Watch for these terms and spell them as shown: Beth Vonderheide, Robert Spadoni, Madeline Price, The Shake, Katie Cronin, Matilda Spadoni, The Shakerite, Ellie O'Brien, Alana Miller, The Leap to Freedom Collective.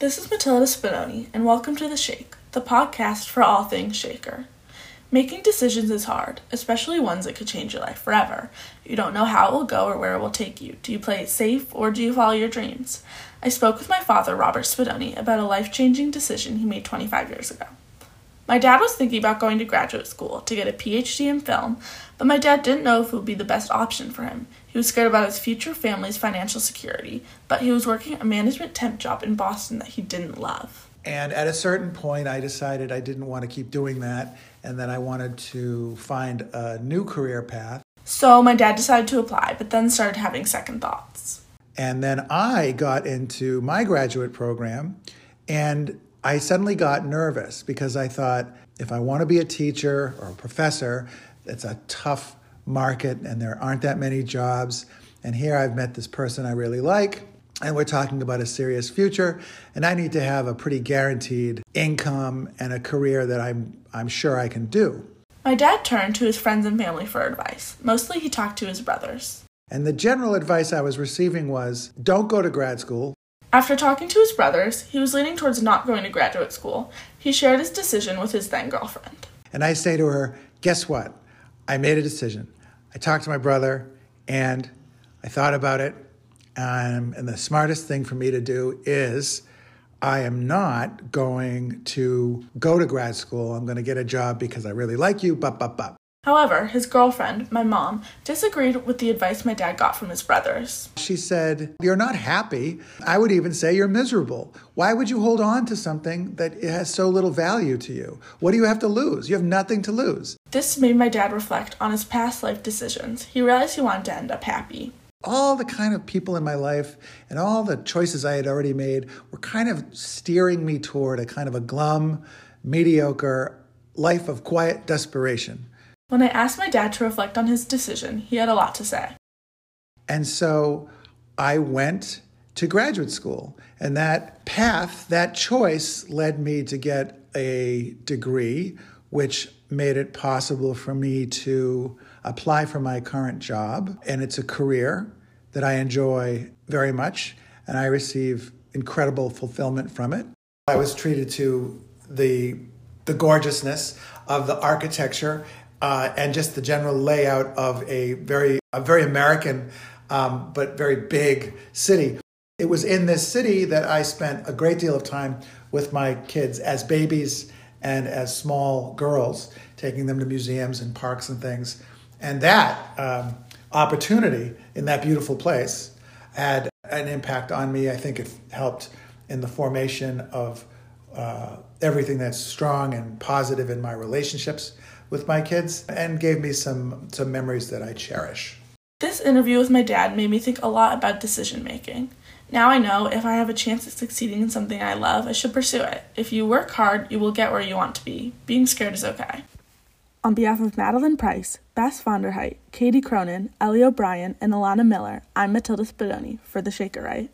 This is Matilda Spadoni, and welcome to The Shake, the podcast for all things Shaker. Making decisions is hard, especially ones that could change your life forever. You don't know how it will go or where it will take you. Do you play it safe, or do you follow your dreams? I spoke with my father, Robert Spadoni, about a life-changing decision he made 25 years ago. My dad was thinking about going to graduate school to get a PhD in film, but my dad didn't know if it would be the best option for him. He was scared about his future family's financial security, but he was working a management temp job in Boston that he didn't love. And at a certain point, I decided I didn't want to keep doing that and that I wanted to find a new career path. So my dad decided to apply, but then started having second thoughts. And then I got into my graduate program, and I suddenly got nervous because I thought, if I want to be a teacher or a professor, it's a tough market and there aren't that many jobs. And here I've met this person I really like, and we're talking about a serious future, and I need to have a pretty guaranteed income and a career that I'm sure I can do. My dad turned to his friends and family for advice. Mostly he talked to his brothers. And the general advice I was receiving was, don't go to grad school. After talking to his brothers, he was leaning towards not going to graduate school. He shared his decision with his then-girlfriend. And I say to her, guess what? I made a decision. I talked to my brother, and I thought about it, and the smartest thing for me to do is I am not going to go to grad school. I'm going to get a job because I really like you, but. However, his girlfriend, my mom, disagreed with the advice my dad got from his brothers. She said, you're not happy. I would even say you're miserable. Why would you hold on to something that has so little value to you? What do you have to lose? You have nothing to lose. This made my dad reflect on his past life decisions. He realized he wanted to end up happy. All the kind of people in my life and all the choices I had already made were kind of steering me toward a kind of a glum, mediocre life of quiet desperation. When I asked my dad to reflect on his decision, he had a lot to say. And so I went to graduate school, and that path, that choice, led me to get a degree, which made it possible for me to apply for my current job. And it's a career that I enjoy very much, and I receive incredible fulfillment from it. I was treated to the gorgeousness of the architecture and just the general layout of a very American, but very big city. It was in this city that I spent a great deal of time with my kids as babies and as small girls, taking them to museums and parks and things. And that opportunity in that beautiful place had an impact on me. I think it helped in the formation of everything that's strong and positive in my relationships with my kids, and gave me some memories that I cherish. This interview with my dad made me think a lot about decision making. Now I know if I have a chance at succeeding in something I love, I should pursue it. If you work hard, you will get where you want to be. Being scared is okay. On behalf of Madeline Price, Beth Vonderheide, Katie Cronin, Ellie O'Brien, and Alana Miller, I'm Matilda Spadoni for The Shakerite.